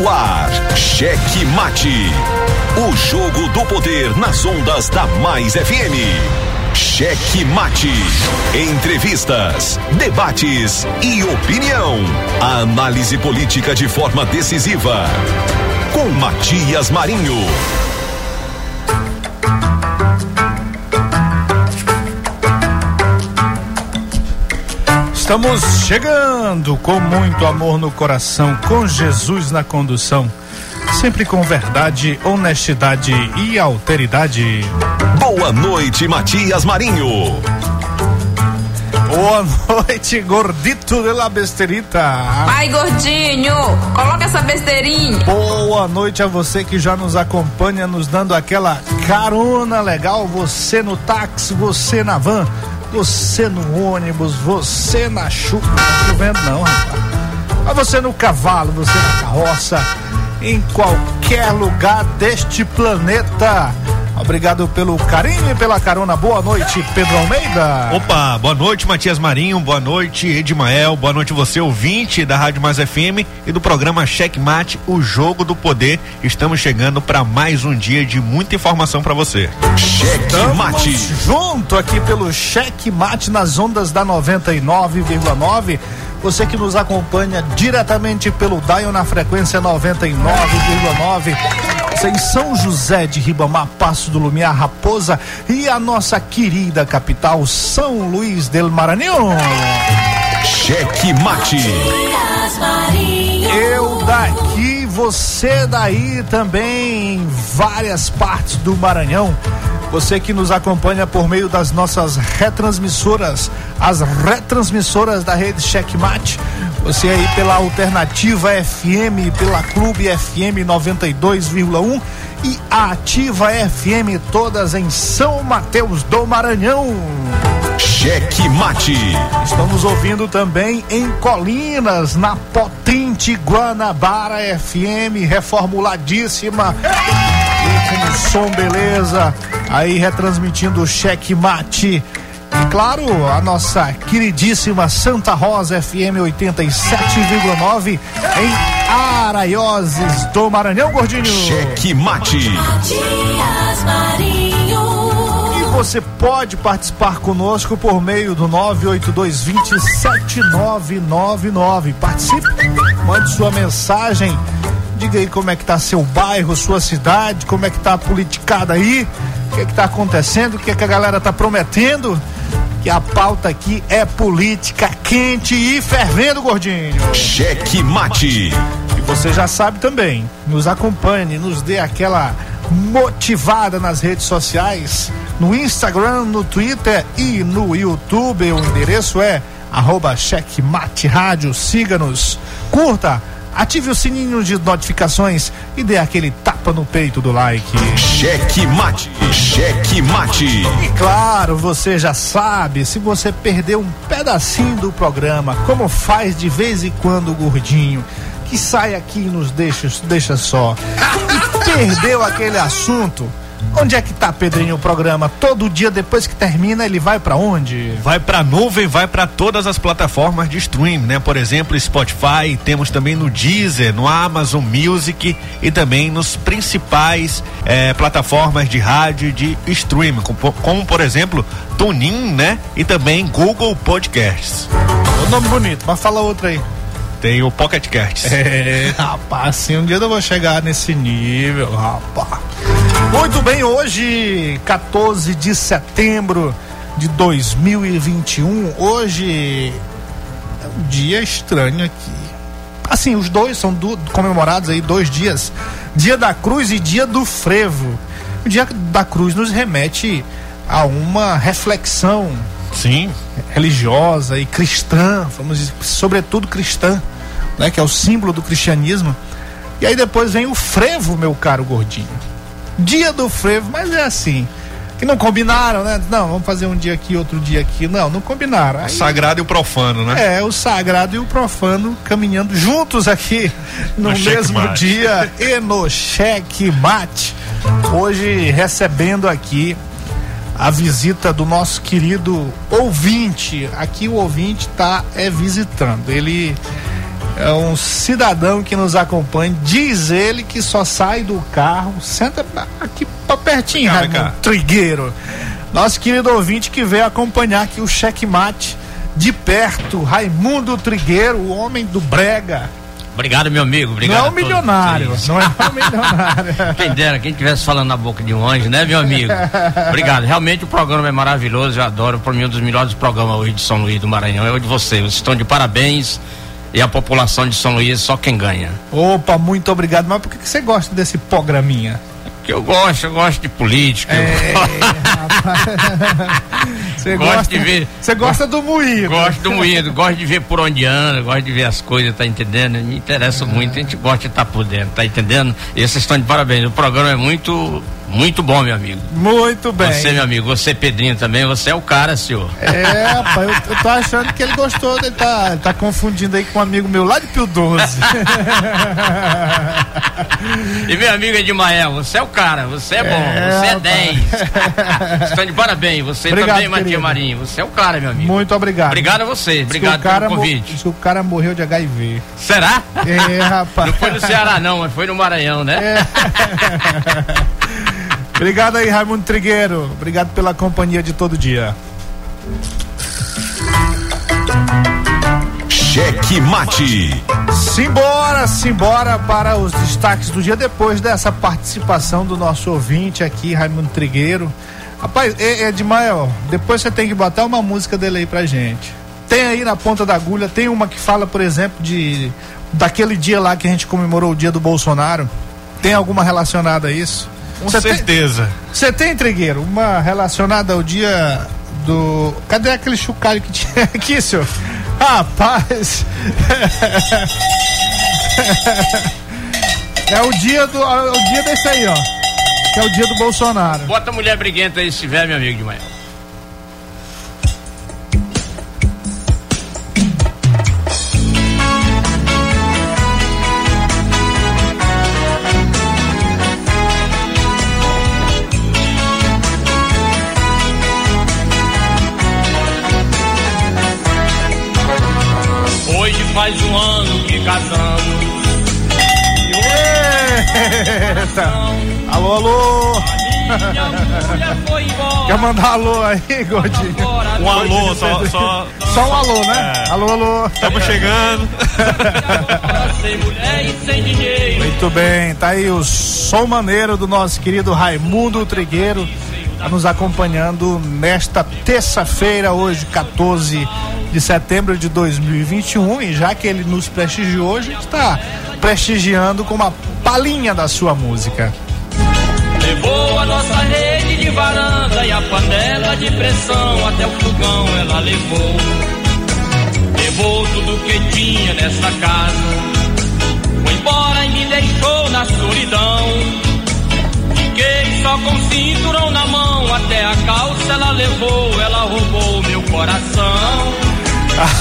No ar, Cheque Mate, o jogo do poder nas ondas da Mais FM. Cheque Mate, entrevistas, debates e opinião. A análise política de forma decisiva. Com Matias Marinho. Estamos chegando com muito amor no coração, com Jesus na condução, sempre com verdade, honestidade e alteridade. Boa noite, Matias Marinho. Boa noite, gordito de la besterita. Vai, gordinho, coloca essa besteirinha. Boa noite a você que já nos acompanha, nos dando aquela carona legal, você no táxi, você na van, você no ônibus, você na chuva, não chovendo não, rapaz. Mas você no cavalo, você na carroça, em qualquer lugar deste planeta. Obrigado pelo carinho e pela carona. Boa noite, Pedro Almeida. Opa, boa noite, Matias Marinho, boa noite, Edmael, boa noite você, ouvinte da Rádio Mais FM e do programa Cheque Mate, o jogo do poder. Estamos chegando para mais um dia de muita informação para você. Cheque Mate. Junto aqui pelo Cheque Mate nas ondas da 99,9. Você que nos acompanha diretamente pelo dial na frequência 99,9, em São José de Ribamar, Passo do Lumiar, Raposa e a nossa querida capital, São Luís do Maranhão. Cheque Mate. Eu daqui, você daí também, em várias partes do Maranhão. Você que nos acompanha por meio das nossas retransmissoras, as retransmissoras da rede Cheque Mate, você aí pela Alternativa FM, pela Clube FM 92,1 e a Ativa FM, todas em São Mateus do Maranhão. Cheque Mate. Estamos ouvindo também em Colinas, na potente Guanabara FM, reformuladíssima. Com som, beleza, aí retransmitindo o Cheque Mate. E claro, a nossa queridíssima Santa Rosa FM 87,9 em Araioses do Maranhão, gordinho. Cheque Mate. E você pode participar conosco por meio do 982207999. Participe, mande sua mensagem. Diga aí como é que tá seu bairro, sua cidade, como é que tá a politicada aí, o que é que tá acontecendo, o que é que a galera tá prometendo, que a pauta aqui é política quente e fervendo, gordinho. Cheque Mate. E você já sabe também, nos acompanhe, nos dê aquela motivada nas redes sociais, no Instagram, no Twitter e no YouTube. O endereço é @chequematerádio, siga-nos, curta, ative o sininho de notificações e dê aquele tapa no peito do like. Cheque Mate. Cheque Mate. E claro, você já sabe, se você perdeu um pedacinho do programa, como faz de vez em quando o gordinho, que sai aqui e nos deixa só, e perdeu aquele assunto, onde é que tá, Pedrinho, o programa? Todo dia depois que termina, ele vai pra onde? Vai pra nuvem, vai pra todas as plataformas de streaming, né? Por exemplo, Spotify, temos também no Deezer, no Amazon Music e também nos principais plataformas de rádio e de streaming, como por exemplo, TuneIn, né? E também Google Podcasts. O nome bonito, mas fala outra aí. Tem o Pocket Casts. É, rapaz, assim, um dia eu vou chegar nesse nível, rapaz. Muito bem, hoje, 14 de setembro de 2021, hoje é um dia estranho aqui. Assim, os dois são comemorados aí, 2 dias, Dia da Cruz e Dia do Frevo. O Dia da Cruz nos remete a uma reflexão, sim, religiosa e cristã, vamos dizer, sobretudo cristã, né, que é o símbolo do cristianismo. E aí depois vem o frevo, meu caro gordinho. Dia do frevo, mas é assim, que não combinaram, né? Não, vamos fazer um dia aqui, outro dia aqui. Não combinaram. Aí, o sagrado e o profano, né? É, o sagrado e o profano caminhando juntos aqui no mesmo dia e no Cheque Mate. Hoje recebendo aqui a visita do nosso querido ouvinte. Aqui o ouvinte está visitando. Ele É um cidadão que nos acompanha, diz ele que só sai do carro, senta aqui pra pertinho, Raimundo Trigueiro. Nosso querido ouvinte que veio acompanhar aqui o Cheque Mate de perto, Raimundo Trigueiro, o homem do brega. Obrigado, meu amigo. Obrigado. Não é um milionário. Não é um milionário. Quem dera, quem estivesse falando na boca de um anjo, né, meu amigo? Obrigado. Realmente o programa é maravilhoso, eu adoro. Para mim, um dos melhores programas hoje de São Luís do Maranhão é o de vocês. Vocês estão de parabéns e a população de São Luís só quem ganha. Opa, muito obrigado. Mas por que você gosta desse programinha? Eu gosto de política. É, você gosta de ver. Você gosta do moído. Gosto do moído, gosto de ver por onde anda, gosto de ver as coisas, tá entendendo? Me interessa muito, a gente gosta de estar por dentro, tá entendendo? E vocês estão de parabéns. O programa é muito, muito bom, meu amigo. Muito bem. Você, meu amigo, você, Pedrinho, também, você é o cara, senhor. É, rapaz, eu tô achando que ele gostou, ele tá confundindo aí com um amigo meu lá de Pio 12. E meu amigo Edmael, você é o cara, você é bom, você é 10. Estão de parabéns, você obrigado, também, Matias Marinho, você é o cara, meu amigo. Muito obrigado. Obrigado a você, obrigado pelo convite. Diz que o cara morreu de HIV. Será? É, rapaz. Não foi no Ceará não, mas foi no Maranhão, né? É. Obrigado aí, Raimundo Trigueiro. Obrigado pela companhia de todo dia. Cheque Mate. Simbora para os destaques do dia, depois dessa participação do nosso ouvinte aqui, Raimundo Trigueiro. Rapaz, Edmael, depois você tem que botar uma música dele aí pra gente. Tem aí na ponta da agulha, tem uma que fala, por exemplo, daquele dia lá que a gente comemorou o dia do Bolsonaro. Tem alguma relacionada a isso? Com certeza. Você tem, Trigueiro, uma relacionada ao dia do... Cadê aquele chocalho que tinha aqui, senhor? Rapaz! É o dia desse aí, ó. Que é o dia do Bolsonaro. Bota a mulher briguenta aí se tiver, meu amigo, de manhã. Faz um ano que casamos. Eita. Alô, alô. Foi embora. Quer mandar alô aí, Gordinho? Um alô, só um alô, né? É. Alô, alô. Estamos chegando. Muito bem, tá aí o som maneiro do nosso querido Raimundo Trigueiro, tá nos acompanhando nesta terça-feira, hoje, 14 de setembro de 2021, e já que ele nos prestigiou, a gente está prestigiando com uma palhinha da sua música. Levou a nossa rede de varanda e a panela de pressão, até o fogão ela levou. Levou tudo que tinha nessa casa, foi embora e me deixou na solidão. Fiquei só com o cinturão na mão, até a calça ela levou, ela roubou meu coração.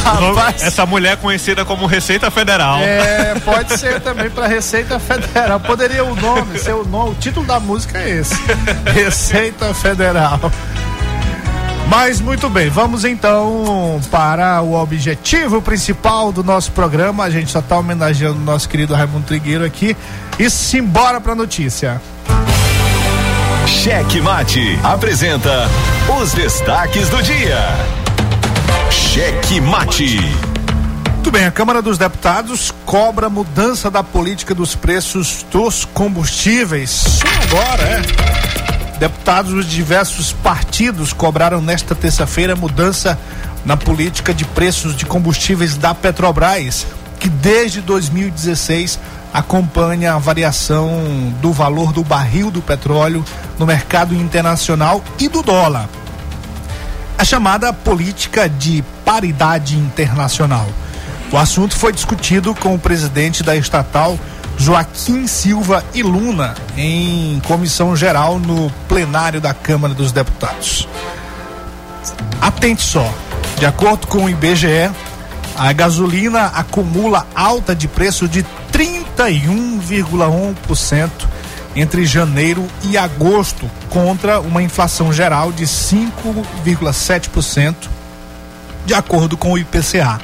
Rapaz, essa mulher é conhecida como Receita Federal. É, pode ser também pra Receita Federal. Poderia o nome, ser o nome, o título da música é esse. Receita Federal. Mas muito bem, vamos então para o objetivo principal do nosso programa. A gente só tá homenageando o nosso querido Raimundo Trigueiro aqui. E simbora pra notícia. Cheque Mate apresenta os destaques do dia. Cheque Mate. Muito bem, a Câmara dos Deputados cobra mudança da política dos preços dos combustíveis. Só agora, Deputados de diversos partidos cobraram nesta terça-feira mudança na política de preços de combustíveis da Petrobras, que desde 2016 acompanha a variação do valor do barril do petróleo no mercado internacional e do dólar. A chamada política de paridade internacional. O assunto foi discutido com o presidente da estatal, Joaquim Silva e Luna, em comissão geral no plenário da Câmara dos Deputados. Atente só, de acordo com o IBGE, a gasolina acumula alta de preço de 31,1% entre janeiro e agosto, contra uma inflação geral de 5,7%, de acordo com o IPCA.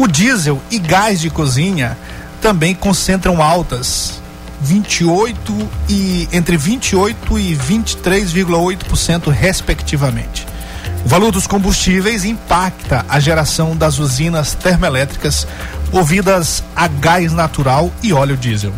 O diesel e gás de cozinha também concentram altas, 28 e 23,8% respectivamente. O valor dos combustíveis impacta a geração das usinas termoelétricas movidas a gás natural e óleo diesel.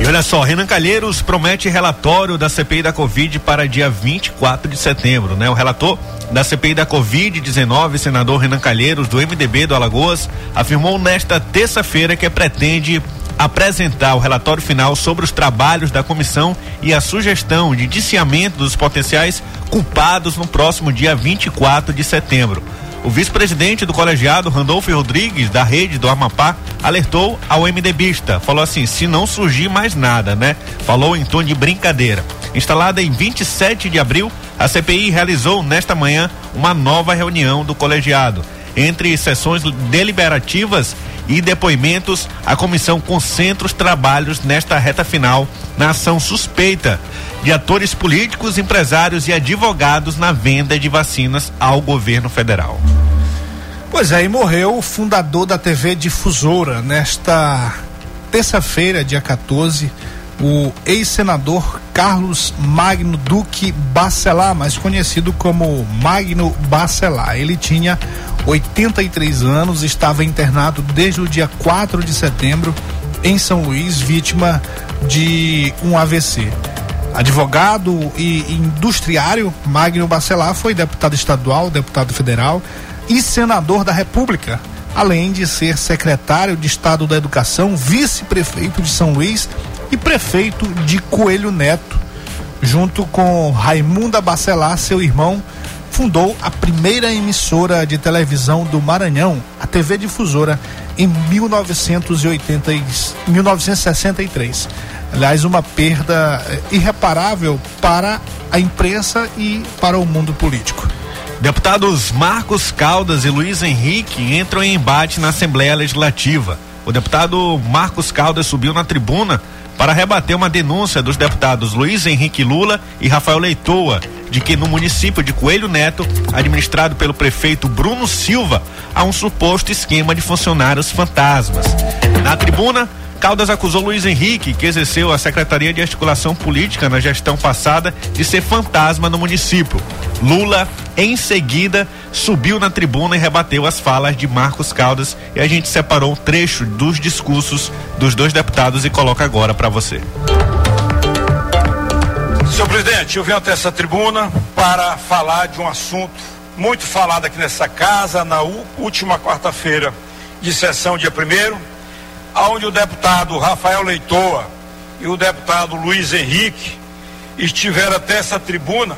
E olha só, Renan Calheiros promete relatório da CPI da Covid para dia 24 de setembro, né? O relator da CPI da Covid-19, senador Renan Calheiros, do MDB do Alagoas, afirmou nesta terça-feira que pretende apresentar o relatório final sobre os trabalhos da comissão e a sugestão de indiciamento dos potenciais culpados no próximo dia 24 de setembro. O vice-presidente do colegiado, Randolfo Rodrigues, da rede do Amapá, alertou ao MDBista. Falou assim, se não surgir mais nada, né? Falou em tom de brincadeira. Instalada em 27 de abril, a CPI realizou nesta manhã uma nova reunião do colegiado. Entre sessões deliberativas e depoimentos, a comissão concentra os trabalhos nesta reta final na ação suspeita de atores políticos, empresários e advogados na venda de vacinas ao governo federal. Pois é, e morreu o fundador da TV Difusora. Nesta terça-feira, dia 14, o ex-senador Carlos Magno Duque Bacelar, mais conhecido como Magno Bacelar. Ele tinha 83 anos, estava internado desde o dia 4 de setembro em São Luís, vítima de um AVC. Advogado e industriário, Magno Bacelar foi deputado estadual, deputado federal e senador da República, além de ser secretário de Estado da Educação, vice-prefeito de São Luís e prefeito de Coelho Neto. Junto com Raimundo Bacelar, seu irmão, fundou a primeira emissora de televisão do Maranhão, a TV Difusora, em 1963. Aliás, uma perda irreparável para a imprensa e para o mundo político. Deputados Marcos Caldas e Luiz Henrique entram em embate na Assembleia Legislativa. O deputado Marcos Caldas subiu na tribuna para rebater uma denúncia dos deputados Luiz Henrique Lula e Rafael Leitoa, de que no município de Coelho Neto, administrado pelo prefeito Bruno Silva, há um suposto esquema de funcionários fantasmas. Na tribuna, Caldas acusou Luiz Henrique, que exerceu a Secretaria de Articulação Política na gestão passada, de ser fantasma no município. Lula, em seguida, subiu na tribuna e rebateu as falas de Marcos Caldas, e a gente separou um trecho dos discursos dos dois deputados e coloca agora para você. Senhor presidente, eu venho até essa tribuna para falar de um assunto muito falado aqui nessa casa na última quarta-feira de sessão, dia 1º. Onde o deputado Rafael Leitoa e o deputado Luiz Henrique estiveram até essa tribuna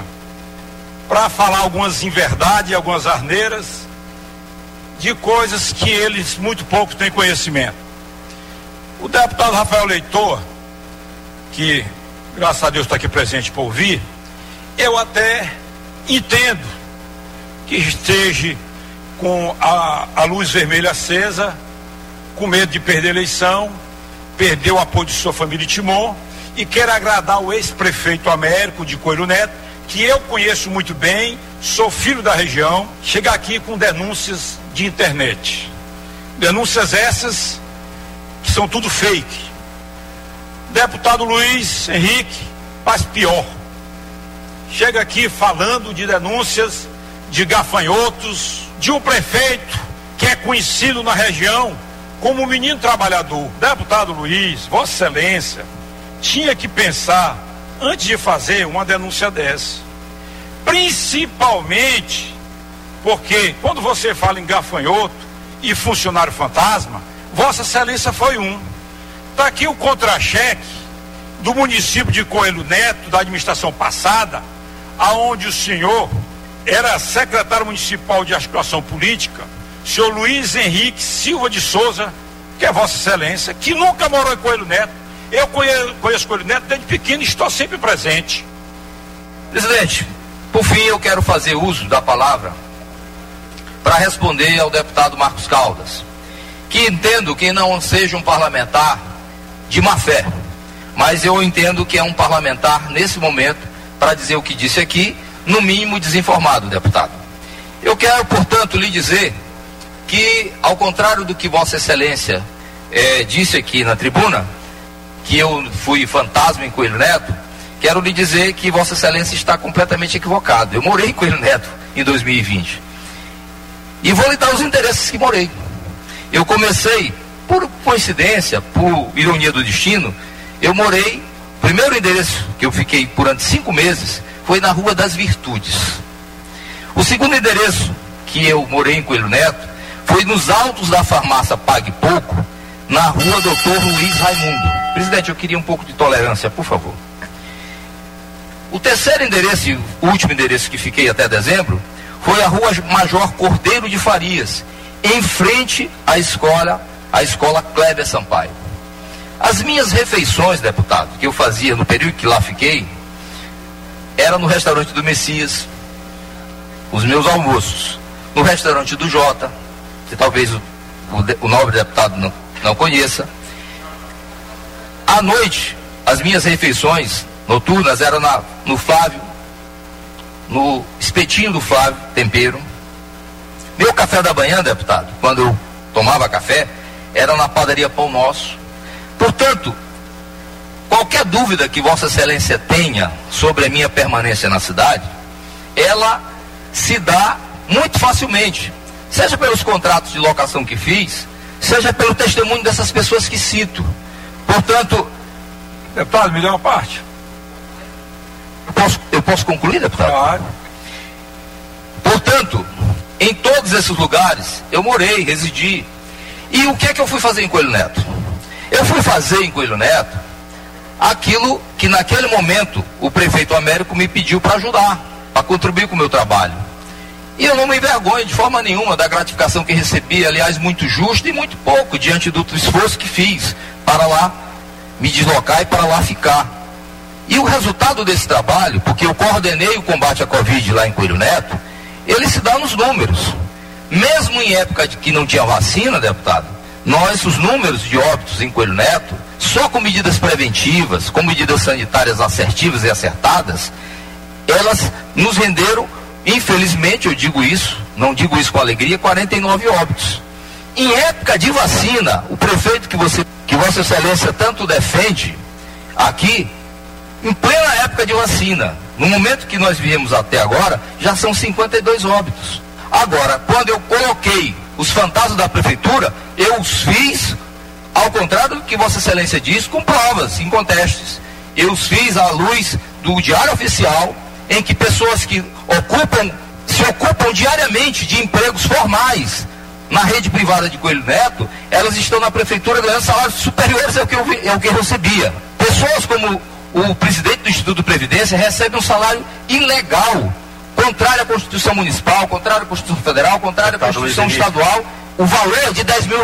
para falar algumas inverdades, algumas asneiras de coisas que eles muito pouco têm conhecimento. O deputado Rafael Leitoa, que graças a Deus está aqui presente para ouvir, eu até entendo que esteja com a luz vermelha acesa, com medo de perder a eleição, perdeu o apoio de sua família de Timon e quer agradar o ex-prefeito Américo de Coelho Neto, que eu conheço muito bem, sou filho da região, chega aqui com denúncias de internet. Denúncias essas que são tudo fake. Deputado Luiz Henrique faz pior. Chega aqui falando de denúncias de gafanhotos, de um prefeito que é conhecido na região como um menino trabalhador. Deputado Luiz, Vossa Excelência tinha que pensar antes de fazer uma denúncia dessa, principalmente porque quando você fala em gafanhoto e funcionário fantasma, Vossa Excelência foi um. Está aqui o contra-cheque do município de Coelho Neto, da administração passada, aonde o senhor era secretário municipal de articulação política, senhor Luiz Henrique Silva de Souza, que é Vossa Excelência, que nunca morou em Coelho Neto. Eu conheço Coelho Neto desde pequeno e estou sempre presente. Presidente, por fim eu quero fazer uso da palavra para responder ao deputado Marcos Caldas, que entendo que não seja um parlamentar de má fé, mas eu entendo que é um parlamentar nesse momento, para dizer o que disse aqui, no mínimo desinformado, deputado. Eu quero, portanto, lhe dizer que, ao contrário do que Vossa Excelência disse aqui na tribuna, que eu fui fantasma em Coelho Neto, quero lhe dizer que Vossa Excelência está completamente equivocado. Eu morei em Coelho Neto em 2020. E vou lhe dar os interesses que morei. Eu comecei, por coincidência, por ironia do destino, eu morei, o primeiro endereço que eu fiquei durante 5 meses foi na Rua das Virtudes. O segundo endereço que eu morei em Coelho Neto foi nos altos da farmácia Pague Pouco, na Rua Doutor Luiz Raimundo. Presidente, eu queria um pouco de tolerância, por favor. O terceiro endereço, o último endereço que fiquei até dezembro, foi a Rua Major Cordeiro de Farias, em frente à escola Cléber Sampaio. As minhas refeições, deputado, que eu fazia no período que lá fiquei, era no restaurante do Messias, os meus almoços, no restaurante do Jota, que talvez o nobre deputado não conheça. À noite, as minhas refeições noturnas eram no Flávio, no espetinho do Flávio, tempero. Meu café da manhã, deputado, quando eu tomava café, era na padaria Pão Nosso. Portanto, qualquer dúvida que Vossa Excelência tenha sobre a minha permanência na cidade, ela se dá muito facilmente, seja pelos contratos de locação que fiz, seja pelo testemunho dessas pessoas que cito. Portanto... Deputado, me dê uma parte. Eu posso concluir, deputado? Claro. Portanto, em todos esses lugares, eu morei, residi. E o que é que eu fui fazer em Coelho Neto? Eu fui fazer em Coelho Neto aquilo que naquele momento o prefeito Américo me pediu para ajudar, para contribuir com o meu trabalho. E eu não me envergonho de forma nenhuma da gratificação que recebi, aliás, muito justa e muito pouco, diante do esforço que fiz para lá me deslocar e para lá ficar. E o resultado desse trabalho, porque eu coordenei o combate à Covid lá em Coelho Neto, ele se dá nos números. Mesmo em época de que não tinha vacina, deputado, os números de óbitos em Coelho Neto, só com medidas preventivas, com medidas sanitárias assertivas e acertadas, elas nos renderam, infelizmente, eu digo isso, não digo isso com alegria, 49 óbitos. Em época de vacina, o prefeito que Vossa Excelência tanto defende aqui, em plena época de vacina, no momento que nós viemos até agora, já são 52 óbitos. Agora, quando eu coloquei os fantasmas da prefeitura, eu os fiz, ao contrário do que Vossa Excelência diz, com provas, em contestes. Eu os fiz à luz do Diário Oficial, em que pessoas que se ocupam diariamente de empregos formais na rede privada de Coelho Neto, elas estão na prefeitura ganhando salários superiores ao que eu recebia. Pessoas como o presidente do Instituto de Previdência recebe um salário ilegal, contrário à Constituição Municipal, contrário à Constituição Federal, contrário à Constituição Estadual. O valor é de R$10 mil,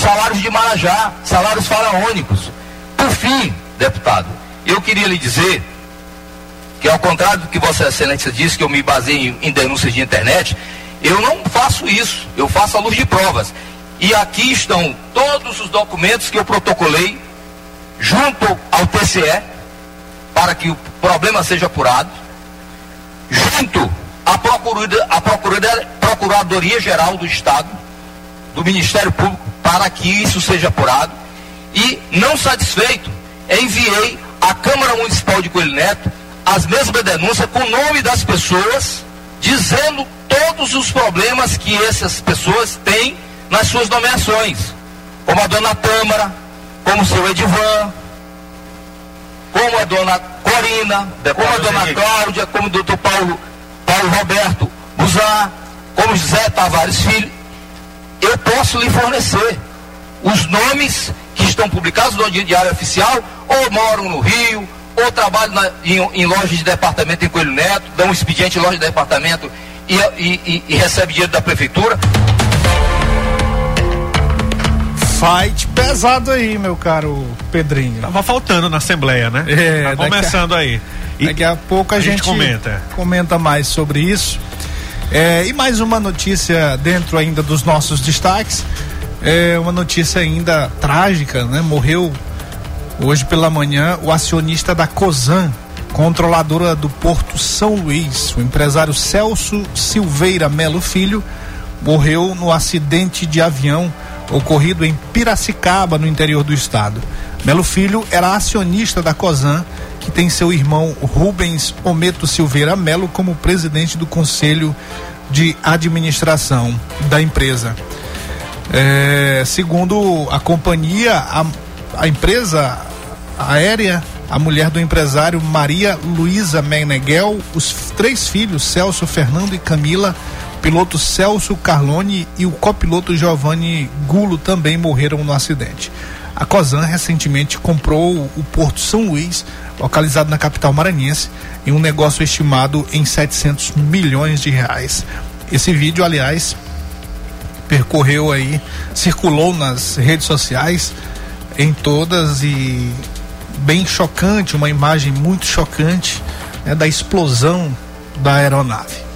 salários de Marajá, salários faraônicos. Por fim, deputado, eu queria lhe dizer que, ao contrário do que Vossa Excelência disse, que eu me baseio em denúncias de internet, eu não faço isso, eu faço à luz de provas. E aqui estão todos os documentos que eu protocolei junto ao TCE, para que o problema seja apurado, junto à Procuradoria Geral do Estado, do Ministério Público, para que isso seja apurado. E, não satisfeito, enviei à Câmara Municipal de Coelho Neto as mesmas denúncias com o nome das pessoas, dizendo todos os problemas que essas pessoas têm nas suas nomeações, como a dona Tâmara, como o seu Edivan, como a dona Corina, como a dona Cláudia, como o doutor Paulo Roberto Buzar, como José Tavares Filho. Eu posso lhe fornecer os nomes que estão publicados no Diário Oficial, ou moram no Rio, ou trabalham em lojas de departamento em Coelho Neto, dão um expediente em loja de departamento e recebe dinheiro da prefeitura. Fight pesado aí, meu caro Pedrinho. Tava faltando na Assembleia, né? É, tá começando aí. E daqui a pouco a gente comenta mais sobre isso. E mais uma notícia dentro ainda dos nossos destaques. Uma notícia ainda trágica, né? Morreu hoje pela manhã o acionista da Cosan, controladora do Porto São Luís, o empresário Celso Silveira Melo Filho, morreu no acidente de avião ocorrido em Piracicaba, no interior do estado. Melo Filho era acionista da Cosan, que tem seu irmão Rubens Ometo Silveira Melo como presidente do Conselho de Administração da empresa. Segundo a companhia, a empresa aérea, a mulher do empresário Maria Luísa Meneghel, os três filhos, Celso, Fernando e Camila, piloto Celso Carlone e o copiloto Giovanni Gulo também morreram no acidente. A Cosan recentemente comprou o Porto São Luís, localizado na capital maranhense, em um negócio estimado em R$700 milhões. Esse vídeo, aliás, percorreu aí, circulou nas redes sociais, em todas, e bem chocante, uma imagem muito chocante, né, da explosão da aeronave.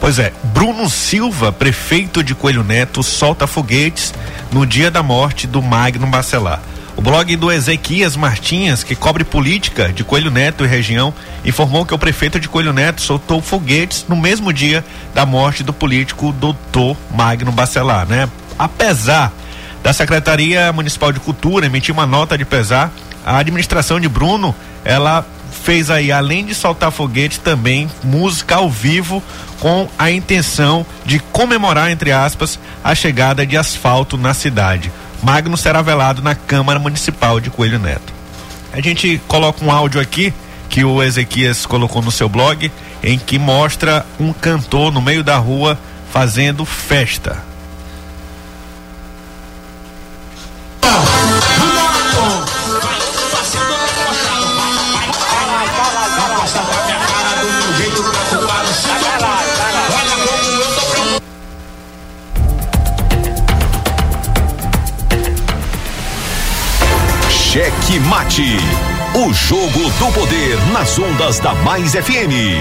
Pois é, Bruno Silva, prefeito de Coelho Neto, solta foguetes no dia da morte do Magno Bacelar. O blog do Ezequias Martins, que cobre política de Coelho Neto e região, informou que o prefeito de Coelho Neto soltou foguetes no mesmo dia da morte do político Dr. Magno Bacelar, né? Apesar da Secretaria Municipal de Cultura emitir uma nota de pesar, a administração de Bruno, ela fez aí, além de soltar foguete, também música ao vivo com a intenção de comemorar, entre aspas, a chegada de asfalto na cidade. Magno será velado na Câmara Municipal de Coelho Neto. A gente coloca um áudio aqui que o Ezequias colocou no seu blog, em que mostra um cantor no meio da rua fazendo festa. Cheque Mate, o jogo do poder nas ondas da Mais FM.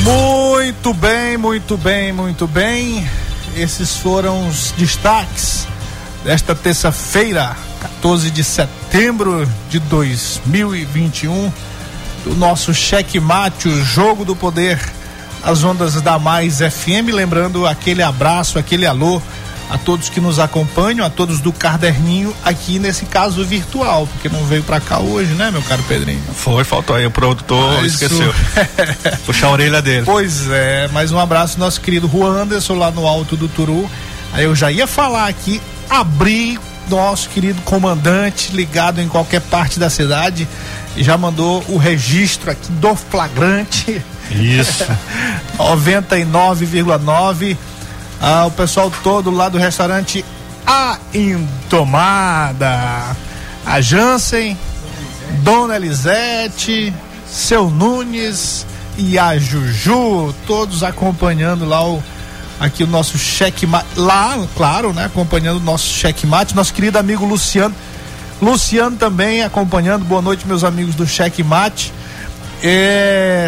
Muito bem, muito bem, muito bem. Esses foram os destaques desta terça-feira, 14 de setembro de 2021, do nosso Cheque Mate, o jogo do poder nas ondas da Mais FM. Lembrando aquele abraço, aquele alô a todos que nos acompanham, a todos do Caderninho, aqui nesse caso virtual, porque não veio pra cá hoje, né, meu caro Pedrinho? Foi, faltou aí, o produtor esqueceu. Puxar a orelha dele. Pois é, mais um abraço nosso querido Juan Anderson, lá no Alto do Turu. Aí eu já ia falar aqui, abri nosso querido comandante, ligado em qualquer parte da cidade, e já mandou o registro aqui do flagrante. Isso. 99,9%. Ah, o pessoal todo lá do restaurante A Indomada, a Jansen, Dona Elisete, Seu Nunes e a Juju, todos acompanhando lá aqui o nosso checkmate, lá, claro, né, acompanhando o nosso checkmate, nosso querido amigo Luciano também acompanhando. Boa noite, meus amigos do checkmate.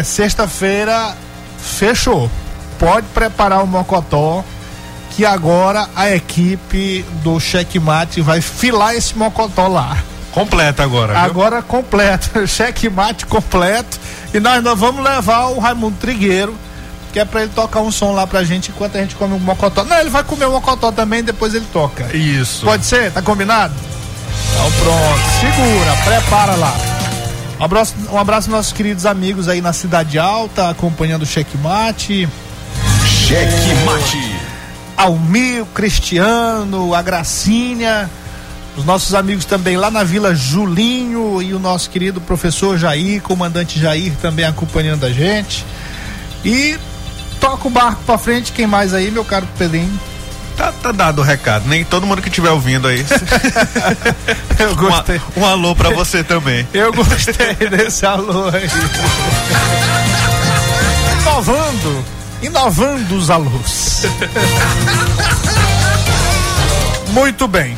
Sexta-feira fechou, pode preparar o mocotó, que agora a equipe do Checkmate vai filar esse mocotó lá. Completa agora, viu? Agora completo, Checkmate completo, e nós vamos levar o Raimundo Trigueiro, que é pra ele tocar um som lá pra gente enquanto a gente come o mocotó. Não, ele vai comer o mocotó também, depois ele toca. Isso. Pode ser? Tá combinado? Então pronto, segura, prepara lá. Um abraço aos nossos queridos amigos aí na Cidade Alta, acompanhando o Checkmate. Checkmate. Almir, Cristiano, a Gracinha, os nossos amigos também lá na Vila Julinho, e o nosso querido professor Jair, comandante Jair, também acompanhando a gente. E toca o barco pra frente. Quem mais aí, meu caro Pedrinho? Tá dado o recado, nem todo mundo que estiver ouvindo aí. Eu gostei. Um alô pra você também. Eu gostei desse alô aí. Inovando os alunos. Muito bem,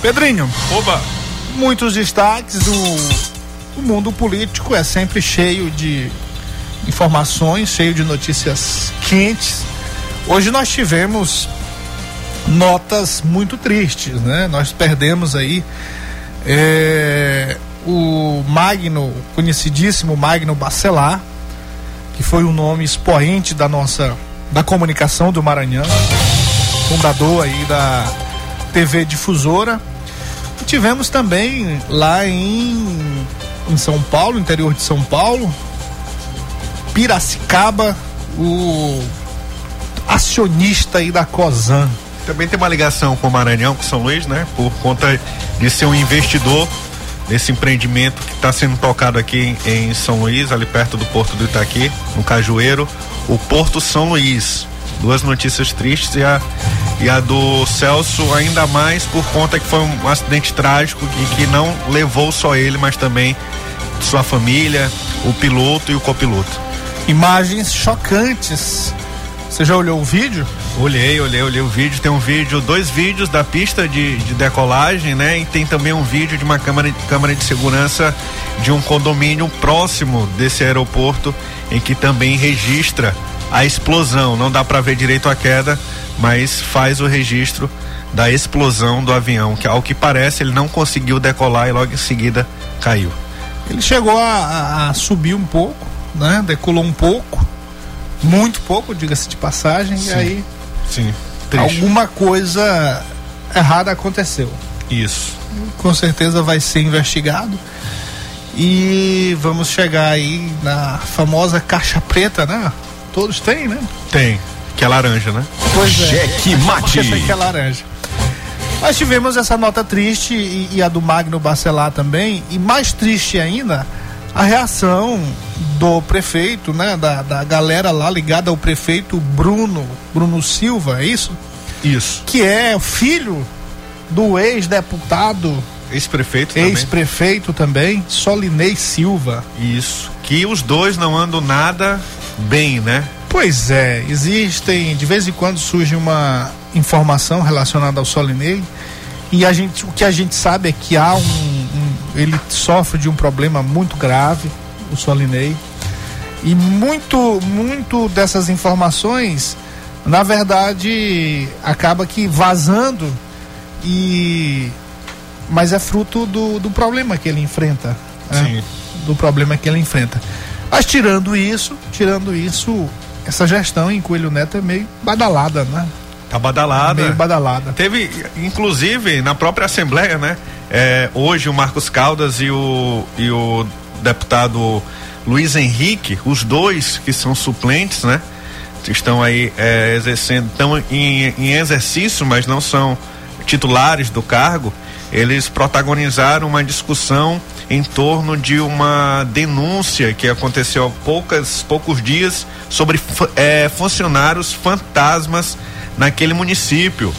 Pedrinho. Oba. Muitos destaques. O mundo político é sempre cheio de informações, cheio de notícias quentes. Hoje nós tivemos notas muito tristes, né? Nós perdemos aí o Magno, conhecidíssimo Magno Bacelar, que foi um nome expoente da nossa, da comunicação do Maranhão, fundador aí da TV Difusora. E tivemos também lá em São Paulo, interior de São Paulo, Piracicaba, o acionista aí da Cosan. Também tem uma ligação com o Maranhão, com São Luís, né? Por conta de ser um investidor nesse empreendimento que está sendo tocado aqui em São Luís, ali perto do Porto do Itaqui, no Cajueiro, o Porto São Luís. Duas notícias tristes, e a do Celso ainda mais por conta que foi um acidente trágico e que não levou só ele, mas também sua família, o piloto e o copiloto. Imagens chocantes. Você já olhou o vídeo? Olhei o vídeo. Tem um vídeo, dois vídeos da pista de decolagem, né? E tem também um vídeo de uma câmara de segurança de um condomínio próximo desse aeroporto, em que também registra a explosão. Não dá para ver direito a queda, mas faz o registro da explosão do avião, que ao que parece ele não conseguiu decolar e logo em seguida caiu. Ele chegou a subir um pouco, né? Decolou um pouco. Muito pouco, diga-se de passagem, sim, e aí sim, alguma coisa errada aconteceu. Isso. Com certeza vai ser investigado e vamos chegar aí na famosa caixa preta, né? Todos têm, né? Tem, que é laranja, né? Pois Cheque Mate. Que é laranja. Nós tivemos essa nota triste e a do Magno Bacelar também, e mais triste ainda, a reação do prefeito, né? Da galera lá ligada ao prefeito Bruno Silva, é isso? Isso. Que é o filho do ex-deputado. Ex-prefeito também, Solinei Silva. Isso. Que os dois não andam nada bem, né? Pois é, existem, de vez em quando surge uma informação relacionada ao Solinei. E o que a gente sabe é que há ele sofre de um problema muito grave, o Solinei, e muito dessas informações, na verdade, acaba que vazando, mas é fruto do problema que ele enfrenta. Sim. Do problema que ele enfrenta. Mas tirando isso, essa gestão em Coelho Neto é meio badalada, né? Tá badalada. Meio badalada. Teve, inclusive, na própria Assembleia, né? Hoje o Marcos Caldas e o deputado Luiz Henrique, os dois que são suplentes, né? Estão aí estão em exercício, mas não são titulares do cargo. Eles protagonizaram uma discussão em torno de uma denúncia que aconteceu há poucos dias sobre funcionários fantasmas naquele município.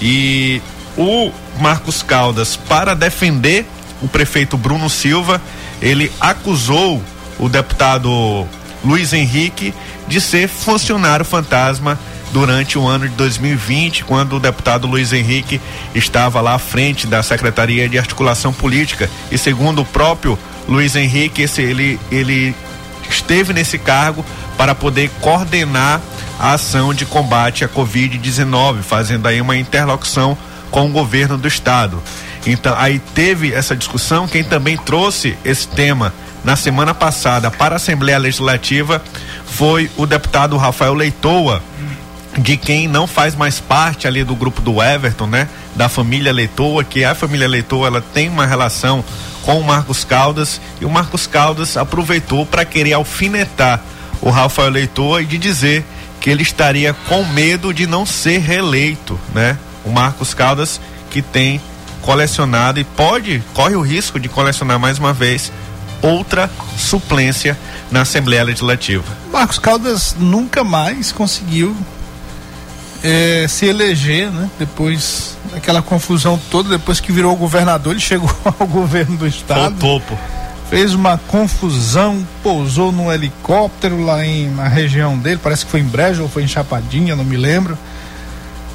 E o Marcos Caldas, para defender o prefeito Bruno Silva, ele acusou o deputado Luiz Henrique de ser funcionário fantasma durante o ano de 2020, quando o deputado Luiz Henrique estava lá à frente da Secretaria de Articulação Política. E segundo o próprio Luiz Henrique, ele esteve nesse cargo para poder coordenar a ação de combate à Covid-19, fazendo aí uma interlocução com o governo do estado. Então, aí teve essa discussão. Quem também trouxe esse tema na semana passada para a Assembleia Legislativa foi o deputado Rafael Leitoa, de quem não faz mais parte ali do grupo do Everton, né? Da família Leitoa, que a família Leitoa, ela tem uma relação com o Marcos Caldas, e o Marcos Caldas aproveitou para querer alfinetar o Rafael Leitoa e de dizer que ele estaria com medo de não ser reeleito, né? O Marcos Caldas, que tem colecionado e corre o risco de colecionar mais uma vez outra suplência na Assembleia Legislativa. Marcos Caldas nunca mais conseguiu se eleger, né? Depois daquela confusão toda, depois que virou governador, ele chegou ao governo do estado. Topo. Fez uma confusão, pousou num helicóptero lá na região dele, parece que foi em Brejo ou foi em Chapadinha, não me lembro.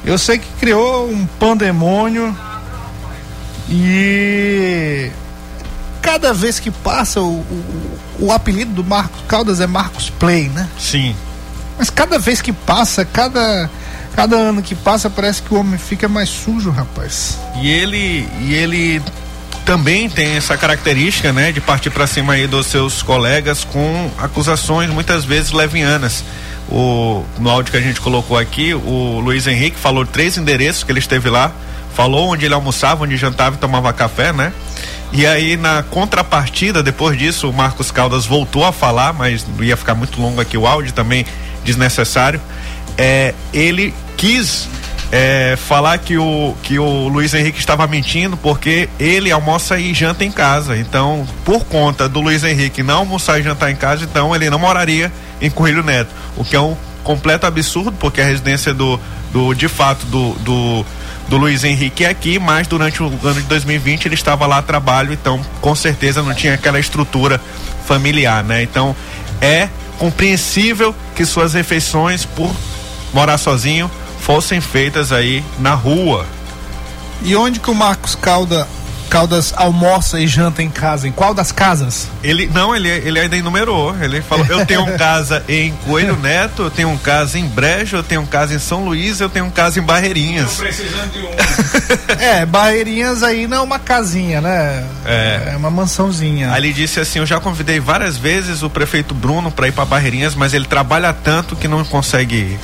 Eu sei que criou um pandemônio e cada vez que passa o apelido do Marcos Caldas é Marcos Play, né? Sim. Mas cada vez que passa, cada ano que passa, parece que o homem fica mais sujo, rapaz. E ele também tem essa característica, né, de partir para cima aí dos seus colegas com acusações muitas vezes levianas. No áudio que a gente colocou aqui, o Luiz Henrique falou 3 endereços que ele esteve lá, falou onde ele almoçava, onde jantava e tomava café, né? E aí, na contrapartida, depois disso, o Marcos Caldas voltou a falar, mas ia ficar muito longo aqui o áudio, também desnecessário. Ele quis falar que o Luiz Henrique estava mentindo, porque ele almoça e janta em casa. Então, por conta do Luiz Henrique não almoçar e jantar em casa, então ele não moraria em Coelho Neto, o que é um completo absurdo, porque a residência de fato do Luiz Henrique é aqui, mas durante o ano de 2020 ele estava lá a trabalho, então com certeza não tinha aquela estrutura familiar, né? Então é compreensível que suas refeições, por morar sozinho, fossem feitas aí na rua. E onde que o Marcos Caldas almoça e janta em casa? Em qual das casas? Ele ainda enumerou. Ele falou: eu tenho casa em Coelho Neto, eu tenho casa em Brejo, eu tenho casa em São Luís, eu tenho casa em Barreirinhas. Estou precisando de um. Barreirinhas aí não é uma casinha, né? É uma mansãozinha. Aí ele disse assim: eu já convidei várias vezes o prefeito Bruno para ir para Barreirinhas, mas ele trabalha tanto que não consegue ir.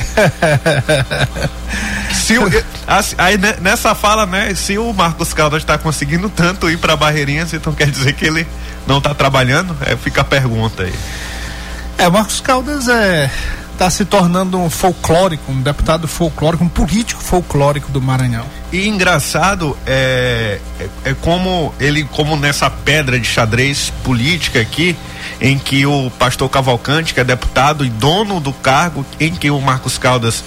Aí nessa fala, né? Se o Marcos Caldas está conseguindo tanto ir para Barreirinhas, então quer dizer que ele não está trabalhando? Fica a pergunta aí. Marcos Caldas está se tornando um folclórico, um deputado folclórico, um político folclórico do Maranhão. E engraçado como ele, como nessa pedra de xadrez política aqui, em que o pastor Cavalcante, que é deputado e dono do cargo em que o Marcos Caldas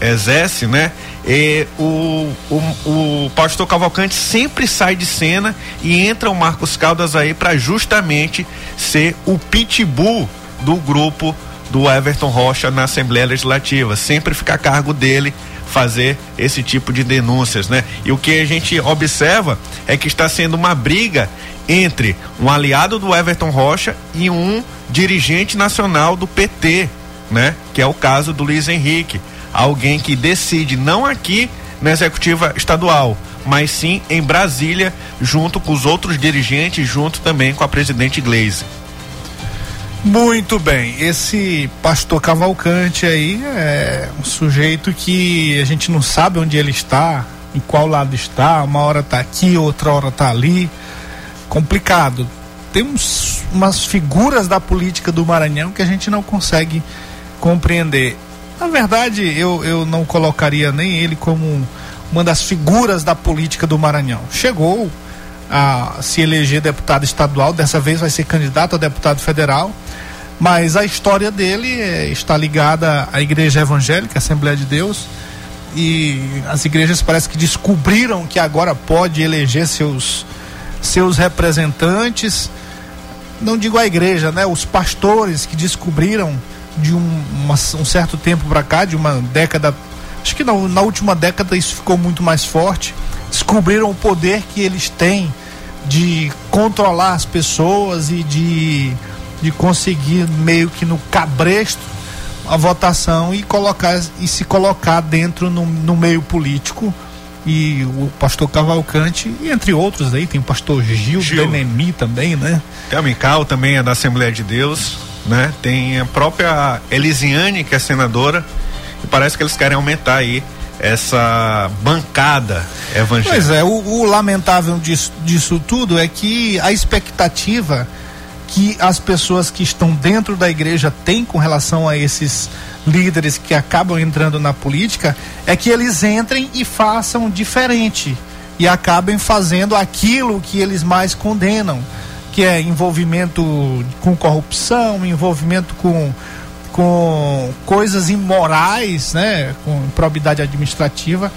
exerce, né? E o pastor Cavalcante sempre sai de cena e entra o Marcos Caldas aí para justamente ser o pitbull do grupo do Everton Rocha na Assembleia Legislativa. Sempre fica a cargo dele fazer esse tipo de denúncias, né? E o que a gente observa é que está sendo uma briga entre um aliado do Everton Rocha e um dirigente nacional do PT, né? Que é o caso do Luiz Henrique. Alguém que decide não aqui na executiva estadual, mas sim em Brasília, junto com os outros dirigentes, junto também com a presidente Gleisi. Muito bem, esse pastor Cavalcante aí é um sujeito que a gente não sabe onde ele está, em qual lado está, uma hora está aqui, outra hora está ali, complicado. Tem umas figuras da política do Maranhão que a gente não consegue compreender. Na verdade, eu não colocaria nem ele como uma das figuras da política do Maranhão. Chegou a se eleger deputado estadual, dessa vez vai ser candidato a deputado federal, mas a história dele está ligada à Igreja Evangélica, Assembleia de Deus, e as igrejas parece que descobriram que agora pode eleger seus representantes, não digo a igreja, né? Os pastores que descobriram de um certo tempo para cá, de uma década, acho que na última década isso ficou muito mais forte, descobriram o poder que eles têm de controlar as pessoas e de conseguir meio que no cabresto a votação e se colocar dentro no meio político. E o pastor Cavalcante, e entre outros aí, tem o pastor Gil. Benemi também, né? Tem a Mical, também é da Assembleia de Deus, né? Tem a própria Elisiane, que é senadora, e parece que eles querem aumentar aí essa bancada evangélica. Pois é, o lamentável disso tudo é que a expectativa que as pessoas que estão dentro da igreja têm com relação a esses líderes que acabam entrando na política é que eles entrem e façam diferente e acabem fazendo aquilo que eles mais condenam, que é envolvimento com corrupção, envolvimento com coisas imorais, né? Com improbidade administrativa,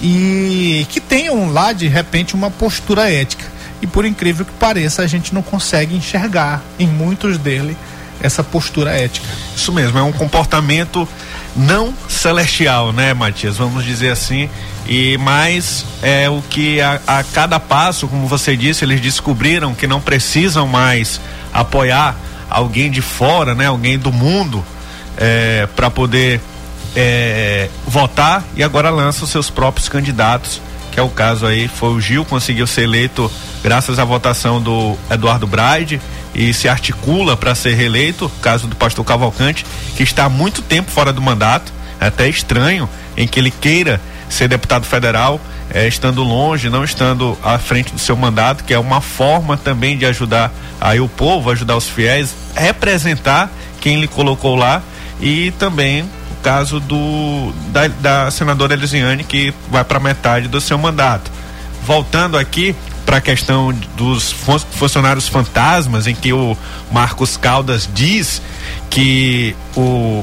e que tenham lá de repente uma postura ética. E por incrível que pareça, a gente não consegue enxergar em muitos deles essa postura ética. Isso mesmo, é um comportamento não celestial, né, Matias? Vamos dizer assim. E mais é o que a cada passo, como você disse, eles descobriram que não precisam mais apoiar alguém de fora, né, alguém do mundo, para poder votar, e agora lançam seus próprios candidatos, que é o caso aí, foi o Gil, conseguiu ser eleito graças à votação do Eduardo Braide e se articula para ser reeleito, caso do pastor Cavalcante, que está há muito tempo fora do mandato, é até estranho em que ele queira ser deputado federal, estando longe, não estando à frente do seu mandato, que é uma forma também de ajudar aí o povo, ajudar os fiéis, representar quem lhe colocou lá. E também o caso da senadora Elisiane, que vai para metade do seu mandato. Voltando aqui para a questão dos funcionários fantasmas, em que o Marcos Caldas diz que o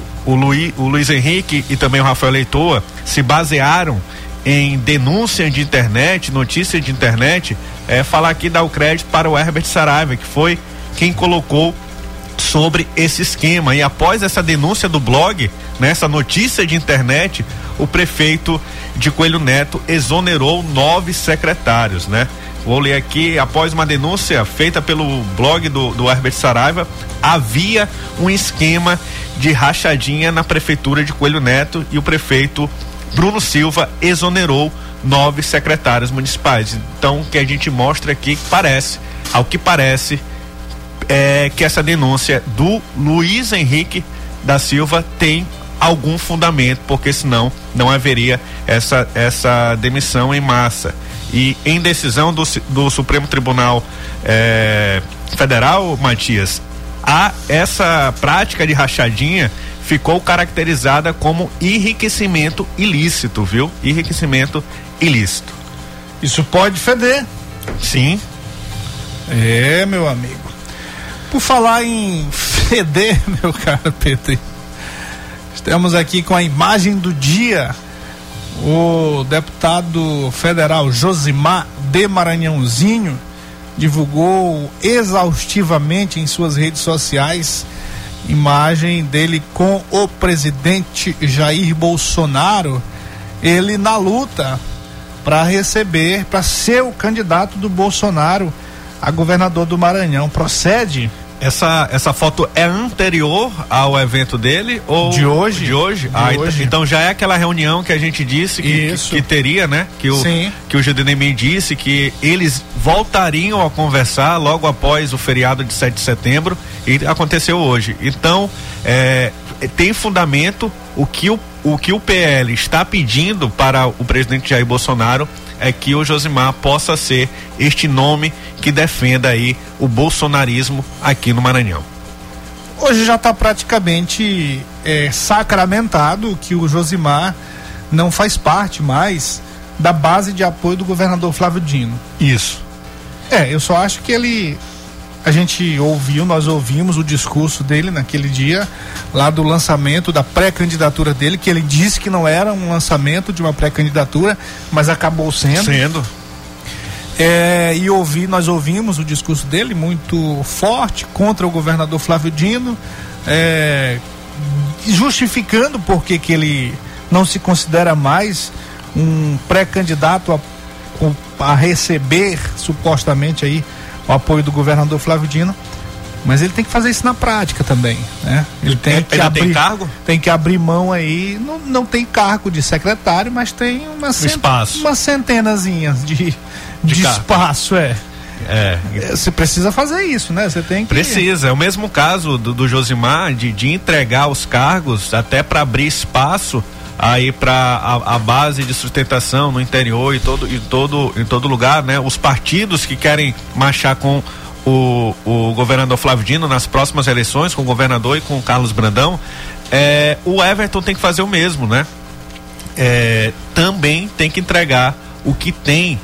Luiz Henrique e também o Rafael Leitoa se basearam em denúncia de internet, notícia de internet, falar aqui, dar o crédito para o Herbert Saraiva, que foi quem colocou sobre esse esquema. E após essa denúncia do blog, nessa notícia de internet, o prefeito de Coelho Neto exonerou 9 secretários, né? Vou ler aqui: após uma denúncia feita pelo blog do Herbert Saraiva, havia um esquema de rachadinha na prefeitura de Coelho Neto e o prefeito Bruno Silva exonerou 9 secretários municipais. Então, o que a gente mostra aqui, ao que parece, é que essa denúncia do Luiz Henrique da Silva tem algum fundamento, porque senão não haveria essa demissão em massa. E em decisão do Supremo Tribunal Federal, Matias, essa prática de rachadinha ficou caracterizada como enriquecimento ilícito, viu? Enriquecimento ilícito. Isso pode feder. Sim. É, meu amigo. Por falar em feder, meu caro Pedro, estamos aqui com a imagem do dia. O deputado federal Josimar de Maranhãozinho divulgou exaustivamente em suas redes sociais imagem dele com o presidente Jair Bolsonaro, ele na luta para ser o candidato do Bolsonaro a governador do Maranhão. Procede? Essa foto é anterior ao evento dele ou de hoje? De hoje. Então já é aquela reunião que a gente disse que teria, né? Que o GDNM disse que eles voltariam a conversar logo após o feriado de 7 de setembro e aconteceu hoje. Então, tem fundamento o que o PL está pedindo para o presidente Jair Bolsonaro é que o Josimar possa ser este nome que defenda aí o bolsonarismo aqui no Maranhão. Hoje já está praticamente sacramentado que o Josimar não faz parte mais da base de apoio do governador Flávio Dino. Isso. Eu só acho que nós ouvimos o discurso dele naquele dia, lá do lançamento da pré-candidatura dele, que ele disse que não era um lançamento de uma pré-candidatura, mas acabou sendo. Nós ouvimos o discurso dele muito forte contra o governador Flávio Dino, justificando porque que ele não se considera mais um pré-candidato a receber supostamente aí o apoio do governador Flávio Dino, mas ele tem que fazer isso na prática também, né? Ele tem que abrir cargo? Tem que abrir mão aí, não tem cargo de secretário, mas tem umas centenazinhas de espaço, Você precisa fazer isso, né? Você tem que... Precisa, é o mesmo caso do Josimar, de entregar os cargos até para abrir espaço aí para a base de sustentação no interior e em todo lugar, né? Os partidos que querem marchar com o governador Flávio Dino nas próximas eleições, com o governador e com o Carlos Brandão, o Everton tem que fazer o mesmo, né? Também tem que entregar o que tem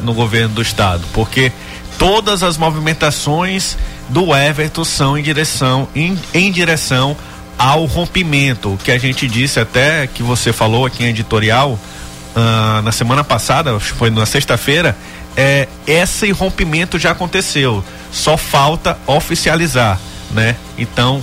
no governo do estado, porque todas as movimentações do Everton são em direção ao rompimento, o que a gente disse, até que você falou aqui em editorial na semana passada, foi na sexta-feira, esse rompimento já aconteceu, só falta oficializar, né? Então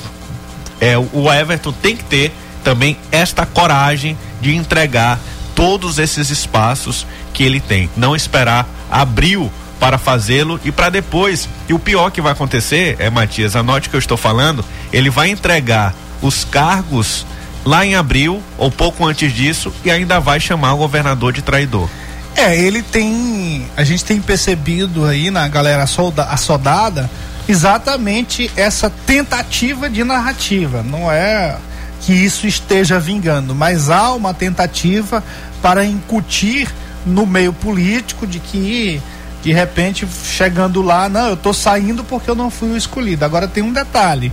o Everton tem que ter também esta coragem de entregar todos esses espaços que ele tem, não esperar abril para fazê-lo e para depois. E o pior que vai acontecer, Matias, anote que eu estou falando, ele vai entregar os cargos lá em abril ou pouco antes disso e ainda vai chamar o governador de traidor. Ele tem... A gente tem percebido aí na galera assodada exatamente essa tentativa de narrativa. Não é que isso esteja vingando, mas há uma tentativa para incutir no meio político de que, de repente, chegando lá, não, eu estou saindo porque eu não fui o escolhido. Agora tem um detalhe.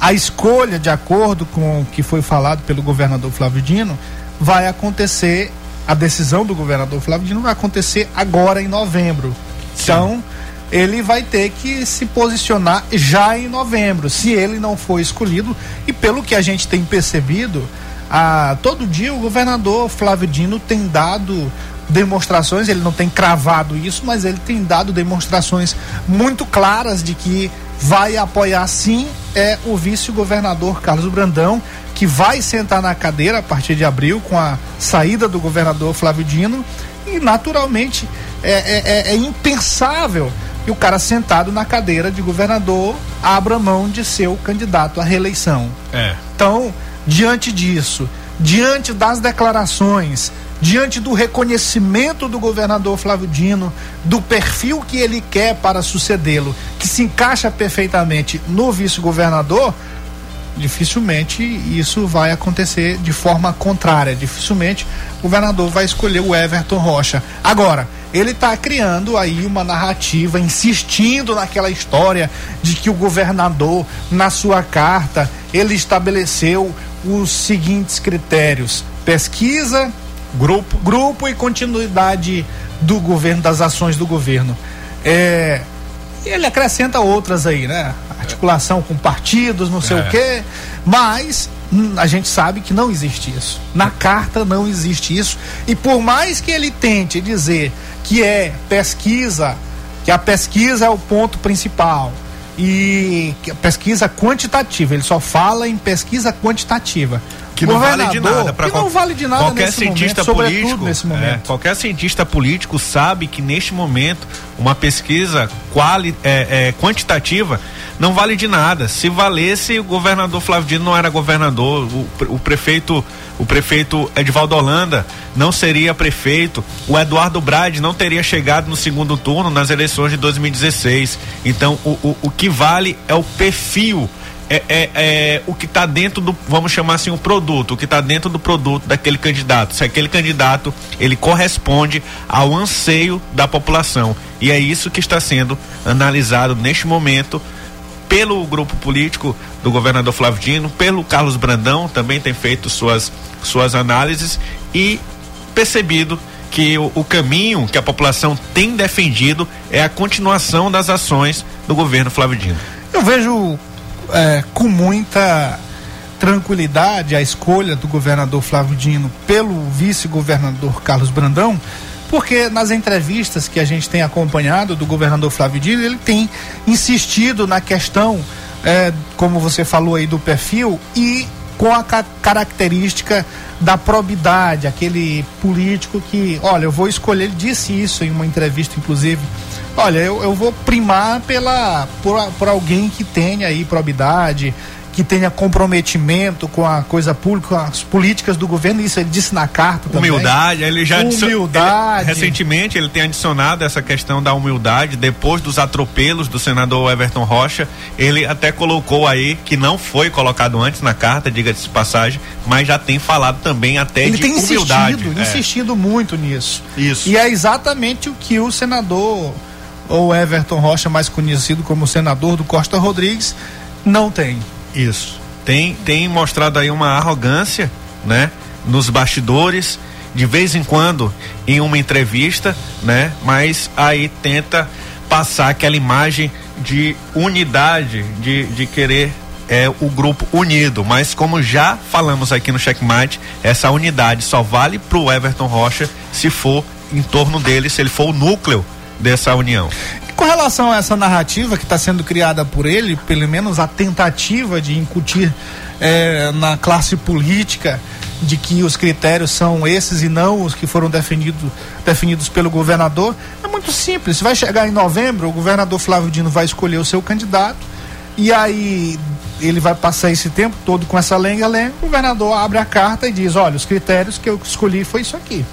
A escolha, de acordo com o que foi falado pelo governador Flávio Dino, vai acontecer, a decisão do governador Flávio Dino vai acontecer agora em novembro. Sim. Então, ele vai ter que se posicionar já em novembro, se ele não for escolhido. E pelo que a gente tem percebido, todo dia o governador Flávio Dino tem dado demonstrações, ele não tem cravado isso, mas ele tem dado demonstrações muito claras de que vai apoiar sim o vice-governador Carlos Brandão, que vai sentar na cadeira a partir de abril com a saída do governador Flávio Dino, e naturalmente é impensável que o cara sentado na cadeira de governador abra mão de ser o candidato à reeleição. Então, diante disso, diante das declarações, diante do reconhecimento do governador Flávio Dino, do perfil que ele quer para sucedê-lo, que se encaixa perfeitamente no vice-governador, dificilmente isso vai acontecer de forma contrária. Dificilmente o governador vai escolher o Everton Rocha. Agora, ele está criando aí uma narrativa, insistindo naquela história de que o governador, na sua carta, ele estabeleceu os seguintes critérios: pesquisa, grupo e continuidade do governo, das ações do governo. Ele acrescenta outras aí, né? Articulação com partidos, não sei o quê, mas a gente sabe que não existe isso. Na carta não existe isso. E por mais que ele tente dizer que é pesquisa, que a pesquisa é o ponto principal, e pesquisa quantitativa, ele só fala em pesquisa quantitativa. Que não vale de nada. Que não vale de nada qualquer nesse cientista momento, político, nesse momento. Qualquer cientista político sabe que neste momento uma pesquisa quantitativa não vale de nada. Se valesse, o governador Flávio Dino não era governador, o prefeito Edvaldo Holanda não seria prefeito, o Eduardo Brade não teria chegado no segundo turno nas eleições de 2016. Então, o que vale é o perfil. O que está dentro do, vamos chamar assim, o produto, o que está dentro do produto daquele candidato, se aquele candidato ele corresponde ao anseio da população, e é isso que está sendo analisado neste momento pelo grupo político do governador Flávio Dino, pelo Carlos Brandão, também tem feito suas análises e percebido que o caminho que a população tem defendido é a continuação das ações do governo Flávio Dino. Eu vejo com muita tranquilidade a escolha do governador Flávio Dino pelo vice-governador Carlos Brandão, porque nas entrevistas que a gente tem acompanhado do governador Flávio Dino, ele tem insistido na questão, como você falou aí, do perfil e com a característica da probidade, aquele político que, olha, eu vou escolher, ele disse isso em uma entrevista, inclusive, olha, eu vou primar por alguém que tenha aí probidade, que tenha comprometimento com a coisa pública, com as políticas do governo, isso ele disse na carta também. Humildade, ele já adicionou. Recentemente ele tem adicionado essa questão da humildade, depois dos atropelos do senador Everton Rocha, ele até colocou aí, que não foi colocado antes na carta, diga-se de passagem, mas já tem falado também até ele de humildade. Ele tem insistido muito nisso. Isso. E é exatamente o que o senador, ou Everton Rocha, mais conhecido como senador do Costa Rodrigues, não tem. Isso, tem mostrado aí uma arrogância, né, nos bastidores, de vez em quando em uma entrevista, né, mas aí tenta passar aquela imagem de unidade, de querer o grupo unido, mas como já falamos aqui no Checkmate, essa unidade só vale pro Everton Rocha se for em torno dele, se ele for o núcleo dessa união. Com relação a essa narrativa que está sendo criada por ele, pelo menos a tentativa de incutir na classe política de que os critérios são esses e não os que foram definidos pelo governador, é muito simples. Vai chegar em novembro, o governador Flávio Dino vai escolher o seu candidato e aí ele vai passar esse tempo todo com essa lenga-lenga, o governador abre a carta e diz, olha, os critérios que eu escolhi foi isso aqui.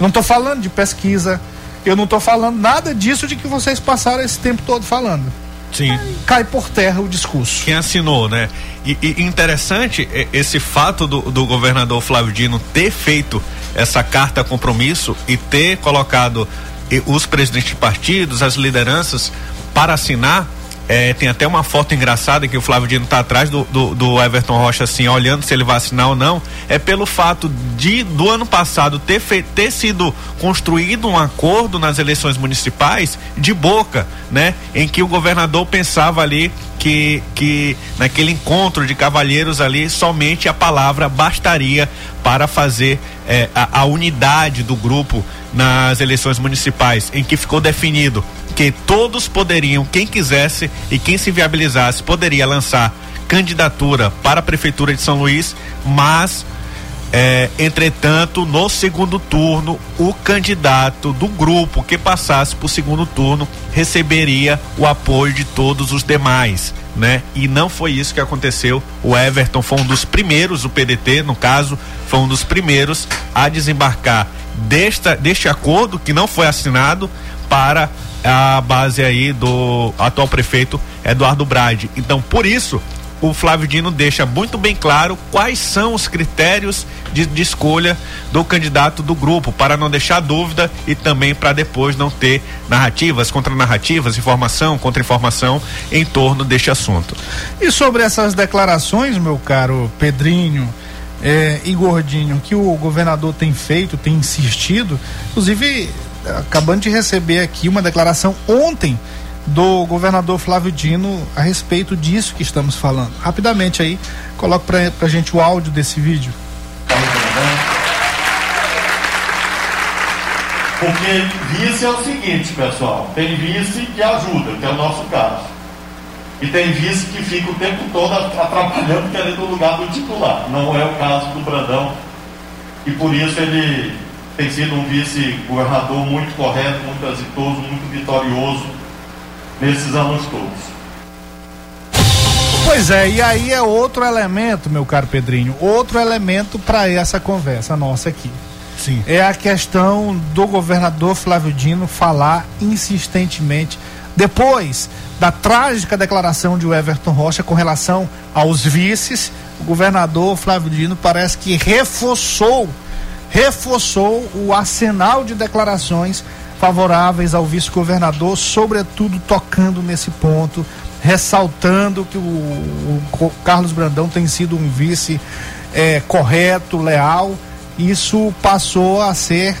Não estou falando de pesquisa, eu não estou falando nada disso de que vocês passaram esse tempo todo falando. Sim. Cai por terra o discurso. Quem assinou, né? E interessante esse fato do governador Flávio Dino ter feito essa carta compromisso e ter colocado os presidentes de partidos, as lideranças para assinar. Tem até uma foto engraçada que o Flávio Dino está atrás do Everton Rocha, assim, olhando se ele vai assinar ou não. É pelo fato do ano passado ter sido construído um acordo nas eleições municipais de boca, né? Em que o governador pensava ali que naquele encontro de cavalheiros ali, somente a palavra bastaria para fazer a unidade do grupo nas eleições municipais, em que ficou definido que todos poderiam, quem quisesse e quem se viabilizasse, poderia lançar candidatura para a Prefeitura de São Luís, mas entretanto, no segundo turno, o candidato do grupo que passasse por segundo turno receberia o apoio de todos os demais, né? E não foi isso que aconteceu. O Everton foi um dos primeiros, o PDT, no caso, foi um dos primeiros a desembarcar deste acordo que não foi assinado para a base aí do atual prefeito Eduardo Brade. Então, por isso, o Flávio Dino deixa muito bem claro quais são os critérios de escolha do candidato do grupo, para não deixar dúvida e também para depois não ter narrativas, contranarrativas, informação, contra-informação em torno deste assunto. E sobre essas declarações, meu caro Pedrinho, e Gordinho, que o governador tem feito, tem insistido, inclusive acabando de receber aqui uma declaração ontem do governador Flávio Dino a respeito disso que estamos falando. Rapidamente aí, coloco pra gente o áudio desse vídeo. Porque vice é o seguinte, pessoal, tem vice que ajuda, que é o nosso caso, e tem vice que fica o tempo todo atrapalhando, querendo o lugar do titular. Não é o caso do Brandão, e por isso ele tem sido um vice-governador muito correto, muito exitoso, muito vitorioso nesses anos todos. Pois é, e aí é outro elemento, meu caro Pedrinho, outro elemento para essa conversa nossa aqui. Sim. É a questão do governador Flávio Dino falar insistentemente, depois da trágica declaração de Everton Rocha com relação aos vices, o governador Flávio Dino parece que reforçou o arsenal de declarações favoráveis ao vice-governador, sobretudo tocando nesse ponto, ressaltando que o Carlos Brandão tem sido um vice correto, leal. Isso passou a ser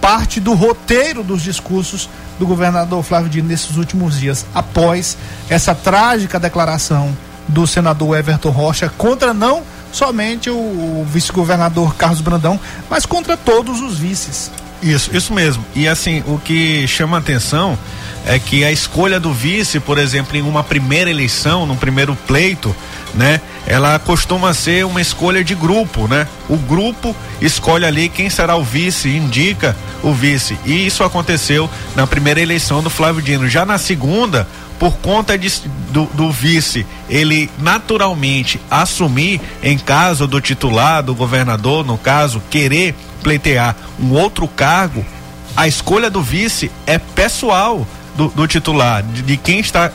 parte do roteiro dos discursos do governador Flávio Dino nesses últimos dias, após essa trágica declaração do senador Everton Rocha contra não somente o vice-governador Carlos Brandão, mas contra todos os vices. Isso mesmo. E assim, o que chama a atenção é que a escolha do vice, por exemplo, em uma primeira eleição, num primeiro pleito, né, ela costuma ser uma escolha de grupo, né? O grupo escolhe ali quem será o vice, indica o vice. E isso aconteceu na primeira eleição do Flávio Dino. Já na segunda, por conta do vice, ele naturalmente assumir, em caso do titular, do governador, no caso, querer pleitear um outro cargo, a escolha do vice é pessoal do titular, de quem está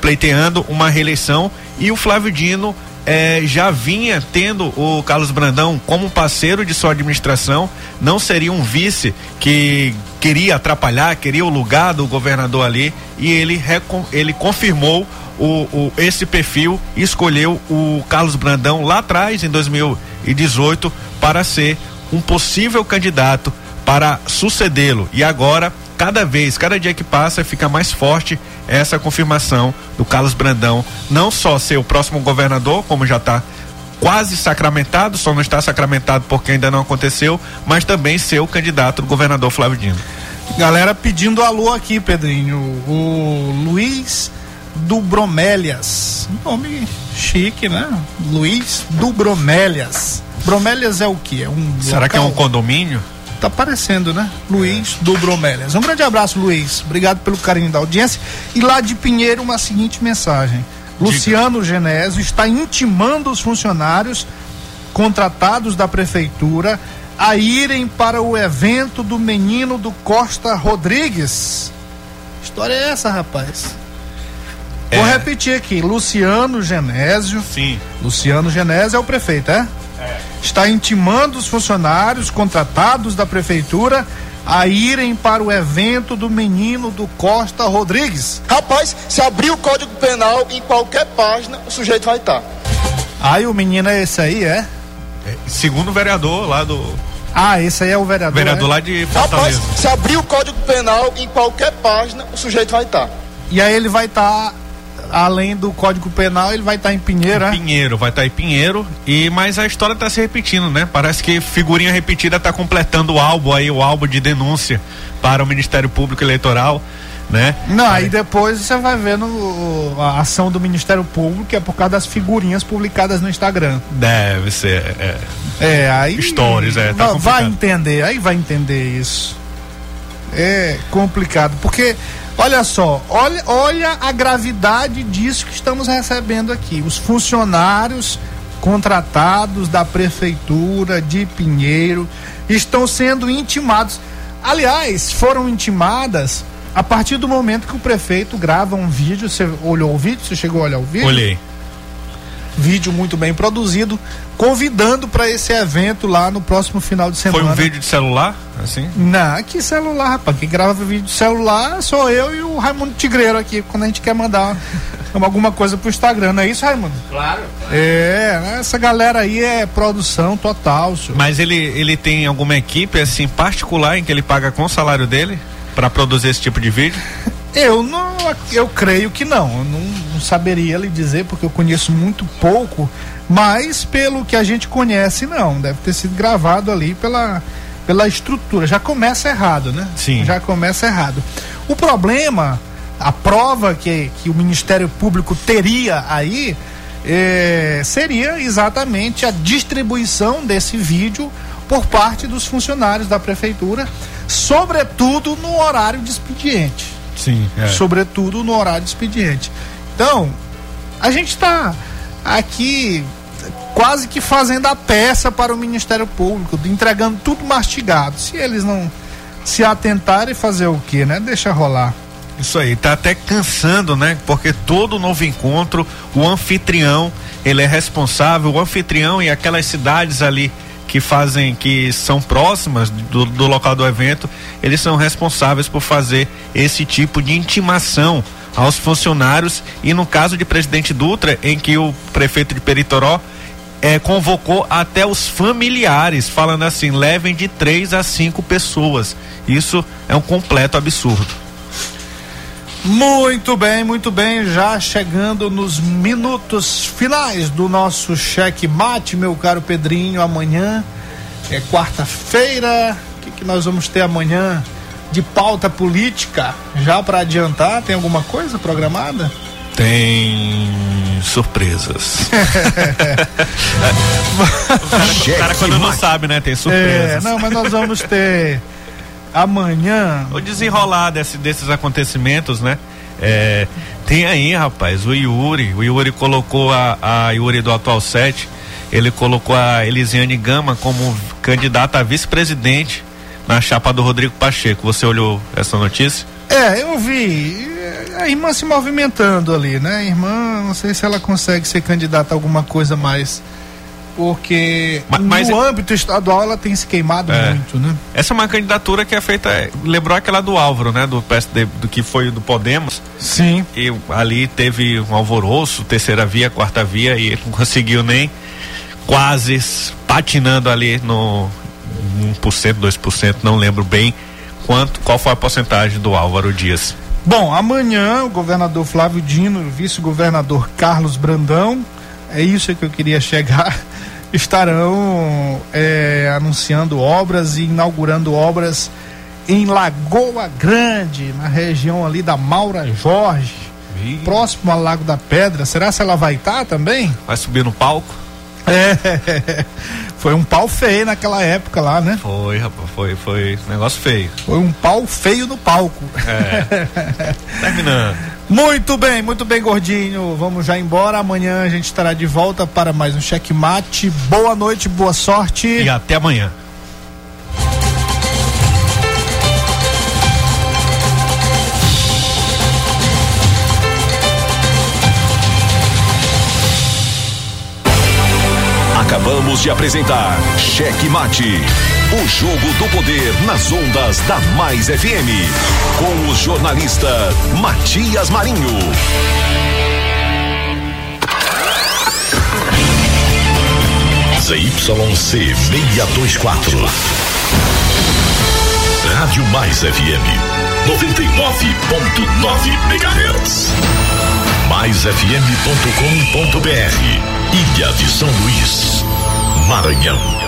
pleiteando uma reeleição. E o Flávio Dino já vinha tendo o Carlos Brandão como parceiro de sua administração, não seria um vice que queria atrapalhar, queria o lugar do governador ali, e ele confirmou esse perfil e escolheu o Carlos Brandão lá atrás, em 2018, para ser um possível candidato para sucedê-lo. E agora, cada dia que passa, fica mais forte essa confirmação do Carlos Brandão, não só ser o próximo governador, como já está quase sacramentado, só não está sacramentado porque ainda não aconteceu, mas também ser o candidato do governador Flávio Dino. Galera pedindo alô aqui, Pedrinho. O Luiz do Bromélias, nome chique, né? Luiz do Bromélias. Bromélias é o quê? É um Será local? Que é um condomínio? Tá aparecendo, né? Luiz do Bromélias. Um grande abraço, Luiz. Obrigado pelo carinho da audiência. E lá de Pinheiro, uma seguinte mensagem. Diga. Luciano Genésio está intimando os funcionários contratados da prefeitura a irem para o evento do menino do Costa Rodrigues. História é essa, rapaz? Vou repetir aqui, Luciano Genésio. Sim. Luciano Genésio é o prefeito, é? É. Está intimando os funcionários contratados da prefeitura a irem para o evento do menino do Costa Rodrigues. Rapaz, se abrir o Código Penal em qualquer página, o sujeito vai estar. Aí o menino é esse aí, é? Segundo o vereador lá do... Ah, esse aí é o vereador. Vereador lá de Fortaleza. Rapaz, se abrir o Código Penal em qualquer página, o sujeito vai estar. E aí ele vai estar... Além do Código Penal, ele vai estar em Pinheiro, né? Pinheiro, vai estar em Pinheiro. Mas a história está se repetindo, né? Parece que figurinha repetida está completando o álbum aí, o álbum de denúncia para o Ministério Público Eleitoral, né? Não, aí depois você vai vendo a ação do Ministério Público, que é por causa das figurinhas publicadas no Instagram. Deve ser, aí... Stories, tá complicado. Vai entender, aí vai entender isso. É complicado, porque... Olha só, olha a gravidade disso que estamos recebendo aqui. Os funcionários contratados da Prefeitura de Pinheiro estão sendo intimados. Aliás, foram intimadas a partir do momento que o prefeito grava um vídeo. Você olhou o vídeo? Você chegou a olhar o vídeo? Olhei. Vídeo muito bem produzido, convidando para esse evento lá no próximo final de semana. Foi um vídeo de celular? Assim? Não, que celular, rapaz. Quem grava vídeo de celular sou eu e o Raimundo Trigueiro aqui, quando a gente quer mandar alguma coisa pro Instagram, não é isso, Raimundo? Claro. Essa galera aí é produção total, senhor. Mas ele tem alguma equipe, assim, particular em que ele paga com o salário dele para produzir esse tipo de vídeo? Eu creio que não. Eu não saberia lhe dizer, porque eu conheço muito pouco, mas pelo que a gente conhece, não. Deve ter sido gravado ali pela estrutura. Já começa errado, né? Sim. Já começa errado. O problema, a prova que o Ministério Público teria aí, seria exatamente a distribuição desse vídeo por parte dos funcionários da prefeitura, sobretudo no horário de expediente. Sim, sobretudo no horário de expediente. Então, a gente está aqui quase que fazendo a peça para o Ministério Público, entregando tudo mastigado. Se eles não se atentarem, fazer o quê, né? Deixa rolar. Isso aí, tá até cansando, né? Porque todo novo encontro, o anfitrião, ele é responsável, o anfitrião e aquelas cidades ali que são próximas do local do evento, eles são responsáveis por fazer esse tipo de intimação aos funcionários. E no caso de Presidente Dutra, em que o prefeito de Peritoró convocou até os familiares, falando assim, levem de 3 a 5 pessoas. Isso é um completo absurdo. Muito bem, já chegando nos minutos finais do nosso Cheque Mate, meu caro Pedrinho. Amanhã é quarta-feira, o que nós vamos ter amanhã de pauta política? Já para adiantar, tem alguma coisa programada? Tem surpresas. o cara quando não sabe, né, tem surpresas. Mas nós vamos ter... amanhã o desenrolar desses acontecimentos, né? Tem aí, rapaz, o Yuri colocou a Yuri do Atual 7, ele colocou a Elisiane Gama como candidata a vice-presidente na chapa do Rodrigo Pacheco. Você olhou essa notícia? Eu vi a irmã se movimentando ali, né? A irmã, não sei se ela consegue ser candidata a alguma coisa mais, porque no âmbito estadual ela tem se queimado muito, né? Essa é uma candidatura que é feita, lembrou aquela do Álvaro, né? Do PSD, do que foi do Podemos. Sim. E ali teve um alvoroço, terceira via, quarta via, e ele não conseguiu nem, quase patinando ali no 1%, 2%, não lembro bem qual foi a porcentagem do Álvaro Dias. Bom, amanhã o governador Flávio Dino, o vice-governador Carlos Brandão, é isso que eu queria chegar, estarão anunciando obras e inaugurando obras em Lagoa Grande, na região ali da Maura Jorge, próximo ao Lago da Pedra. Será se ela vai estar também? Vai subir no palco? Foi um pau feio naquela época lá, né? Foi, rapaz, foi negócio feio. Foi um pau feio no palco. Terminando. Muito bem, gordinho. Vamos já embora. Amanhã a gente estará de volta para mais um Cheque Mate. Boa noite, boa sorte. E até amanhã. Acabamos de apresentar Cheque Mate, o jogo do poder nas ondas da Mais FM, com o jornalista Matias Marinho. ZYC 624, Rádio Mais FM, 99.9 MHz. maisfm.com.br, Ilha de São Luís, Maranhão.